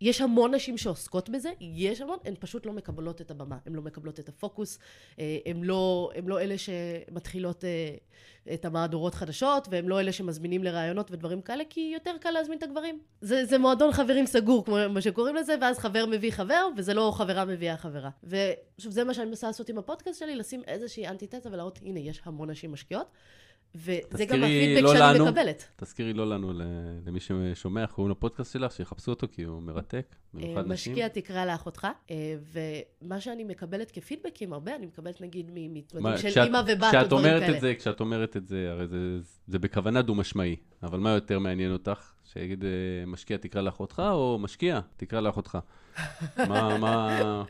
יש המון נשים שעוסקות בזה, יש המון, הן פשוט לא מקבלות את הבמה, הן לא מקבלות את הפוקוס, הן לא אלה שמתחילות את המהדורות חדשות, והן לא אלה שמזמינים לרעיונות ודברים כאלה, כי יותר קל להזמין את הגברים. זה מועדון חברים סגור, כמו מה שקוראים לזה, ואז חבר מביא חבר, וזה לא חברה מביאה חברה. ושוב, זה מה שאני מנסה לעשות עם הפודקאסט שלי, לשים איזושהי אנטיתזה ולהראות, הנה, יש המון נשים משקיעות, וזה גם הפידבק שאני מקבלת. תזכירי לא לנו, למי ששומע, קוראים לפודקאסט שלך, שיחפשו אותו כי הוא מרתק, במיוחד נשים. משקיע תקרא לאחותך, ומה שאני מקבלת כפידבקים הרבה, אני מקבלת נגיד ממתמדים של אמא ובת, או דברים כאלה. כשאת אומרת את זה, הרי זה בכוונה דו משמעי, אבל מה יותר מעניין אותך? שיגיד משקיע תקרא לאחותך, או משקיע תקרא לאחותך? מה...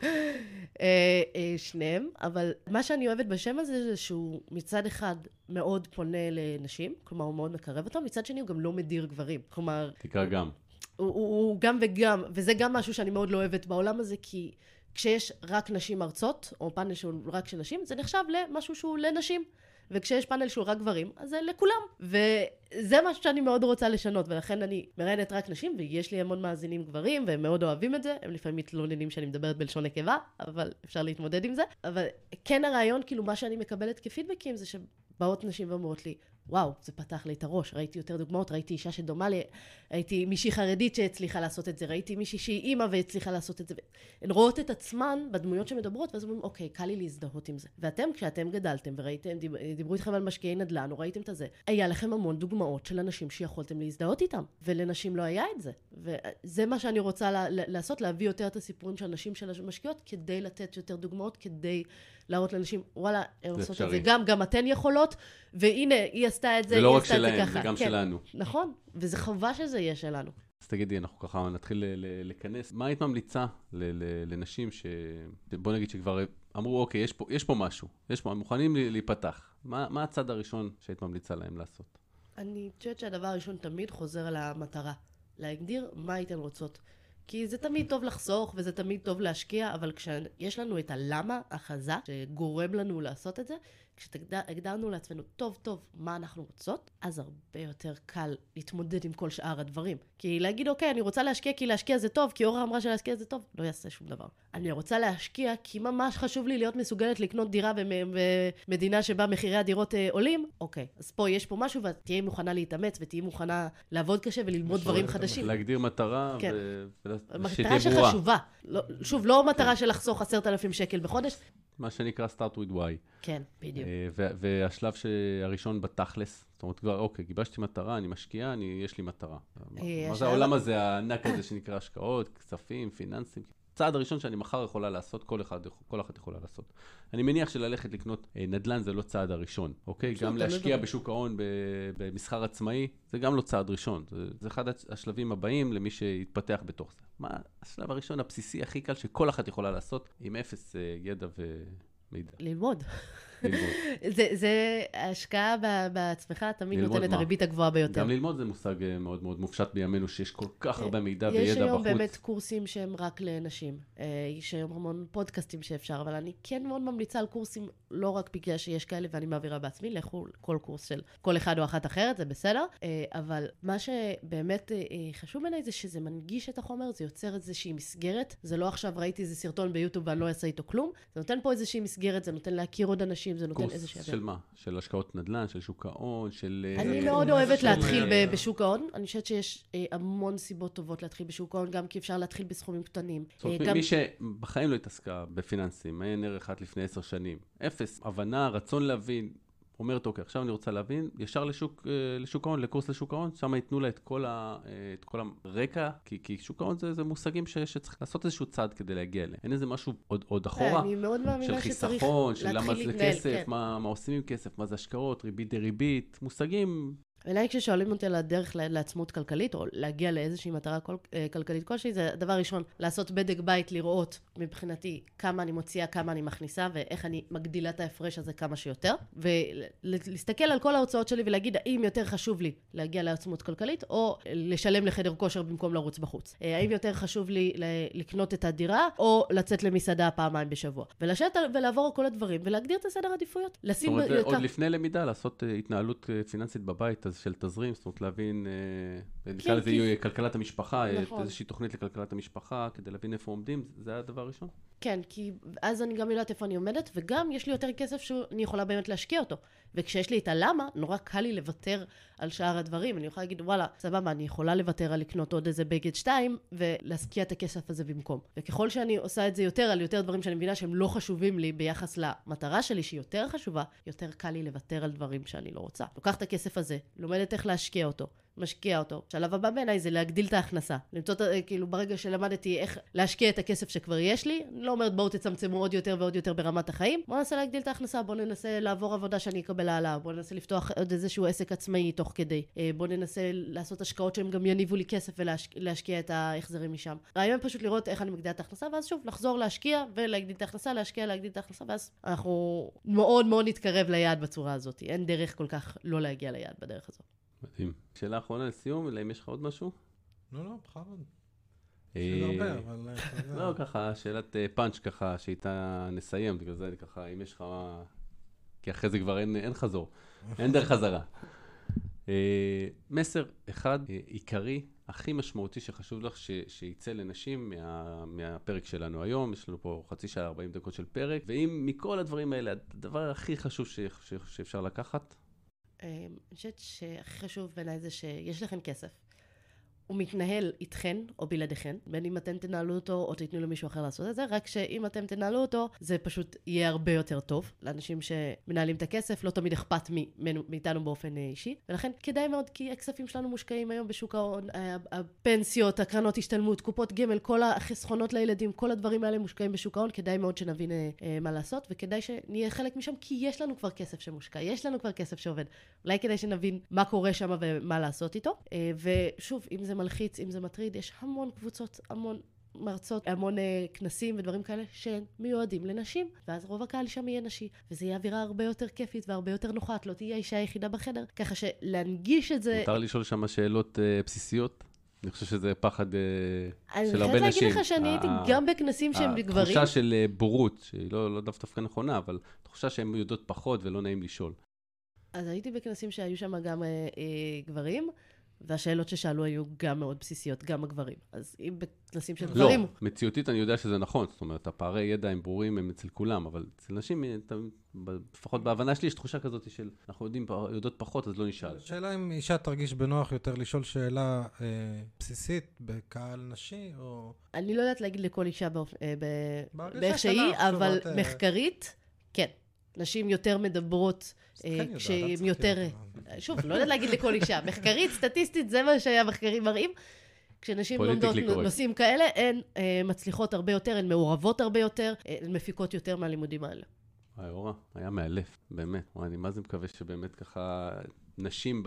שניהם, אבל מה שאני אוהבת בשם הזה זה שהוא מצד אחד מאוד פונה לנשים, כלומר הוא מאוד מקרב אותם, מצד שני הוא גם לא מדיר גברים, כלומר... תקרא גם. הוא גם וגם, וזה גם משהו שאני מאוד לא אוהבת בעולם הזה, כי כשיש רק נשים ארצות, או פאנל שהוא רק של נשים, זה נחשב למשהו שהוא לנשים. וכשיש פאנל שהוא רק גברים, אז זה לכולם. וזה משהו שאני מאוד רוצה לשנות, ולכן אני מראיינת רק נשים, ויש לי המון מאזינים גברים, והם מאוד אוהבים את זה, הם לפעמים מתלוננים שאני מדברת בלשון נקבה, אבל אפשר להתמודד עם זה. אבל כן הרעיון, כאילו מה שאני מקבלת כפידבקים, זה שבאות נשים ואומרות לי, וואו, זה פתח לי את הראש, ראיתי יותר דוגמאות, ראיתי אישה שדומה לי, ראיתי מישהי חרדית שהצליחה לעשות את זה, ראיתי מישהי שהיא אימא והצליחה לעשות את זה. הן רואות את עצמן בדמויות שמדברות, ואז אומרים, אוקיי, קל לי להזדהות עם זה. ואתם, כשאתם גדלתם וראיתם, דיברו איתכם על משקיעי נדל"ן, או ראיתם את זה, היה לכם המון דוגמאות של אנשים שיכולתם להזדהות איתם, ולנשים לא היה את זה. וזה מה שאני רוצה לעשות, להביא יותר את הסיפורים של נשים של המשקיעות, כדי לתת יותר דוגמאות, כדי להראות לאנשים, וואלה, הם עושות את זה גם אתן יכולות, והנה, היא עשתה את זה, היא עשתה את זה ככה. זה לא רק שלהם, זה גם שלנו. נכון, וזה חובה שזה יהיה שלנו. אז תגידי, אנחנו ככה נתחיל לכנס. מה היית ממליצה לנשים שבוא נגיד שכבר אמרו, אוקיי, יש פה משהו, מוכנים להיפתח. מה הצד הראשון שהיית ממליצה להם לעשות? אני חושבת שהדבר הראשון תמיד חוזר למטרה, להגדיר מה הייתן רוצות. כי זה תמיד טוב לחסוך, וזה תמיד טוב להשקיע, אבל כשיש לנו את הלמה החזק, שגורם לנו לעשות את זה, כשהגדרנו לעצמנו טוב טוב מה אנחנו רוצות, אז הרבה יותר קל להתמודד עם כל שאר הדברים. כי להגיד, אוקיי, אני רוצה להשקיע כי להשקיע זה טוב, כי אורה אמרה שלהשקיע זה טוב, לא יעשה שום דבר. אני רוצה להשקיע כי ממש חשוב לי להיות מסוגלת לקנות דירה במדינה שבה מחירי הדירות עולים. אוקיי, אז פה יש פה משהו, ותהיה מוכנה להתאמץ, ותהיה מוכנה לעבוד קשה וללמוד דברים חדשים. להגדיר מטרה, כן. מטרה שחשובה. לא, שוב, לא מטרה של לחסוך 10,000 שקל בחודש. מה שנקרא start with why. כן, בדיוק. והשלב הראשון בתכלס, זאת אומרת כבר, אוקיי, גיבשתי מטרה, אני משקיעה, יש לי מטרה. מה זה העולם הזה, הענק הזה שנקרא השקעות, כספים, פיננסים? צעד הראשון שאני מחר יכולה לעשות, כל אחת יכולה לעשות. אני מניח שללכת לקנות נדל"ן זה לא צעד הראשון, אוקיי? גם להשקיע בשוק ההון במסחר עצמאי, זה גם לא צעד ראשון. זה אחד השלבים הבאים למי שיתפתח בתוך זה. מה השלב הראשון הבסיסי הכי קל שכל אחת יכולה לעשות עם אפס ידע ומידע? ללמוד. זה ההשקעה בעצמך, תמיד נותנת הריבית הגבוהה ביותר. גם ללמוד זה מושג מאוד מאוד מופשט בימינו, שיש כל כך הרבה מידע וידע בחוץ. יש היום באמת קורסים שהם רק לנשים. יש היום המון פודקאסטים שאפשר, אבל אני כן מאוד ממליצה על קורסים, לא רק בגלל שיש כאלה ואני מעבירה בעצמי, לכו כל קורס של כל אחד או אחת אחרת, זה בסדר. אבל מה שבאמת חשוב בעיניי זה שזה מנגיש את החומר, זה יוצר איזושהי מסגרת. זה לא עכשיו ראיתי איזה סרטון ביוטיוב ואני לא אעשה איתו כלום. זה נותן פה איזושהי מסגרת, זה נותן להכיר עוד אנשים. קורס של מה? של השקעות נדל"ן, של שוק ההון, של... אני מאוד אוהבת להתחיל בשוק ההון. אני חושבת שיש המון סיבות טובות להתחיל בשוק ההון, גם כי אפשר להתחיל בסכומים קטנים. מי שבחיים לא התעסקה בפיננסים, אין ערך עד לפני 10 שנים. אפס, הבנה, רצון להבין. אומרת, אוקיי, עכשיו אני רוצה להבין, ישר לשוק ההון, לקורס לשוק ההון, שם ייתנו לה את כל הרקע, כי שוק ההון זה מושגים שצריך לעשות איזשהו צעד כדי להגיע אליהם. אין איזה משהו עוד אחורה, של חיסכון, של למה זה כסף, מה עושים עם כסף, מה זה השקעות, ריבית דריבית, מושגים. אולי כששואלים אותי על הדרך לעצמאות כלכלית, או להגיע לאיזושהי מטרה כלכלית כלשהי, זה דבר ראשון, לעשות בדק בית, לראות מבחינתי כמה אני מוציאה, כמה אני מכניסה, ואיך אני מגדילה את ההפרש הזה כמה שיותר, ולהסתכל על כל ההוצאות שלי ולהגיד, האם יותר חשוב לי להגיע לעצמאות כלכלית, או לשלם לחדר כושר במקום לרוץ בחוץ. האם יותר חשוב לי לקנות את הדירה, או לצאת למסעדה פעמיים בשבוע. ולשבת ולעבור כל הדברים, ולהגדיר את הסדר עדיפויות. עוד לפני למידה, לעשות התנהלות פיננסית בבית. של תזרים, זאת אומרת להבין, נקרא לזה כלכלת המשפחה, איזושהי תוכנית לכלכלת המשפחה, כדי להבין איפה עומדים, זה היה הדבר הראשון? כן, כי אז אני גם לא יודעת איפה אני עומדת, וגם יש לי יותר כסף שאני יכולה באמת להשקיע אותו. וכשיש לי את הלמה, נורא קל לי לוותר על שאר הדברים. אני יכולה להגיד, וואלה, סבבה, אני יכולה לוותר על לקנות עוד איזה בגד 2, ולהשקיע את הכסף הזה במקום. וככל שאני עושה את זה יותר, על יותר דברים שאני מבינה שהם לא חשובים לי ביחס למטרה שלי, שהיא יותר חשובה, יותר קל לי לוותר על דברים שאני לא רוצה. לוקח את הכסף הזה, לומדת איך להשקיע אותו. משקיע אותו. שלב הבא בעיניי זה להגדיל את ההכנסה. למצוא, כאילו, ברגע שלמדתי איך להשקיע את הכסף שכבר יש לי, אני לא אומרת, בואו תצמצמו עוד יותר ועוד יותר ברמת החיים. בואו ננסה להגדיל את ההכנסה, בואו ננסה לעבור עבודה שאני אקבל העלה, בואו ננסה לפתוח עוד איזשהו עסק עצמאי תוך כדי. בואו ננסה לעשות השקעות שהם גם יניבו לי כסף ולהשקיע את ההחזרים משם. רעיון פשוט לראות איך אני מגדילה את ההכנסה, ואז שוב, לחזור להשקיע ולהגדיל את ההכנסה, להשקיע, להגדיל את ההכנסה, ואז אנחנו מאוד מאוד נתקרב ליעד בצורה הזאת. אין דרך כל כך לא להגיע ליעד בדרך הזאת. מדהים. שאלה אחרונה לסיום, אלא אם יש לך עוד משהו? לא, לא, בכלל. שאלה הרבה, אבל... לא, ככה, שאלת פאנץ' ככה, שאיתה נסיים, בגלל זה ככה, אם יש לך... כי אחרי זה כבר אין חזור, אין דרך חזרה. מסר אחד, עיקרי, הכי משמעותי שחשוב לך שיצא לנשים מהפרק שלנו היום, יש לנו פה חצי שעה, 40 דקות של פרק, ואם מכל הדברים האלה, הדבר הכי חשוב שאפשר לקחת, אני חושבת שהכי חשוב בעיניי זה שיש לכם כסף. הוא מתנהל איתכן או בלעדיכן, בין אם אתם תנהלו אותו או תיתנו למישהו אחר לעשות את זה, רק שאם אתם תנהלו אותו, זה פשוט יהיה הרבה יותר טוב. לאנשים שמנהלים את הכסף, לא תמיד אכפת מאיתנו באופן אישי, ולכן כדאי מאוד, כי הכספים שלנו מושקעים היום בשוק ההון, הפנסיות, הקרנות השתלמות, קופות גמל, כל החסכונות לילדים, כל הדברים האלה מושקעים בשוק ההון, כדאי מאוד שנבין מה לעשות, וכדאי שנהיה חלק משם, כי יש לנו כבר כסף שמושקע, יש לנו כבר כסף שעובד. אולי כדאי שנבין מה קורה שם ומה לעשות איתו. ושוב, אם זה מלחיץ, אם זה מטריד, יש המון קבוצות, המון מרצות, המון כנסים ודברים כאלה שמיועדים לנשים, ואז רוב הקהל שם יהיה נשי, וזה יהיה אווירה הרבה יותר כיפית והרבה יותר נוחה, את לא תהיה האישה היחידה בחדר, ככה שלהנגיש את זה... מותר לשאול שם שאלות בסיסיות? אני חושב שזה פחד של הרבה נשים. אני חייבת להגיד לך שאני הייתי גם בכנסים שהם בגברים. התחושה של בורות, שהיא לא דווקא נכונה, אבל תחושה שהן יודעות פחות ולא נעים לשאול. אז הייתי בכנסים שהיו שם גם גברים, והשאלות ששאלו היו גם מאוד בסיסיות, גם הגברים. אז אם בכנסים של גברים... לא, מציאותית אני יודע שזה נכון. זאת אומרת, הפערי ידע הם ברורים, הם אצל כולם, אבל אצל נשים, לפחות בהבנה שלי, יש תחושה כזאת של אנחנו יודעות פחות, אז לא נשאל. שאלה אם אישה תרגיש בנוח יותר לשאול שאלה בסיסית בקהל נשי, או... אני לא יודעת להגיד לכל אישה באיך שהיא, אבל מחקרית, כן. נשים יותר מדברות, כשהן יותר... שוב, לא יודעת להגיד לכל אישה. מחקרית, סטטיסטית, זה מה שהמחקרים מראים. כשנשים לומדות נושאים כאלה, הן מצליחות הרבה יותר, הן מעורבות הרבה יותר, הן מפיקות יותר מהלימודים האלה. וואי, אורה, היה מאלף, באמת. וואי, אני מה זה מקווה שבאמת ככה... נשים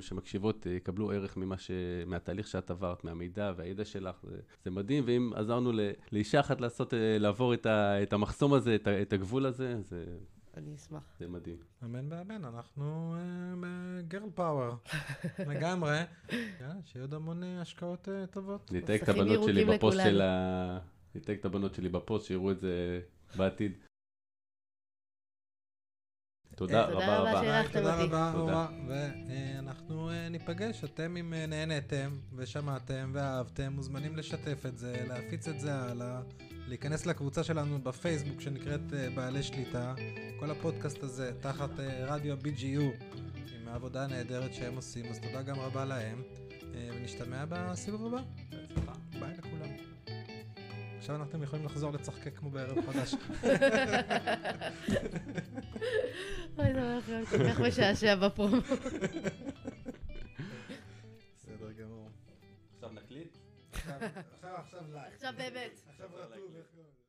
שמקשיבות יקבלו ערך מהתהליך שאת עברת, מהמידע והידע שלך, זה מדהים, ואם עזרנו לאישה אחת לעבור את המחסום הזה, את הגבול הזה, זה... אני אשמח. זה מדהים. אמן באמן, אנחנו גרל פאוור, לגמרי. שיהיה עוד המון השקעות טובות. נתאג את הבנות שלי בפוסט של ה... נתאג את הבנות שלי בפוסט, שיראו את זה בעתיד. תודה רבה רבה. תודה רבה, אורה. ואנחנו ניפגש. אתם אם נהנתם ושמעתם ואהבתם, מוזמנים לשתף את זה, להפיץ את זה הלאה, להיכנס לקבוצה שלנו בפייסבוק שנקראת בעלי שליטה. כל הפודקאסט הזה תחת רדיו BGU, עם העבודה הנהדרת שהם עושים, אז תודה גם רבה להם. ונשתמע בסיבוב הבא. ביי לכולם. עכשיו אנחנו יכולים לחזור לצחקק כמו בערב חדש. אוי, דבר אחר, כל כך משעשע בפרומו. בסדר גמור. עכשיו נקליט? עכשיו לייב. עכשיו באמת. עכשיו רטוב.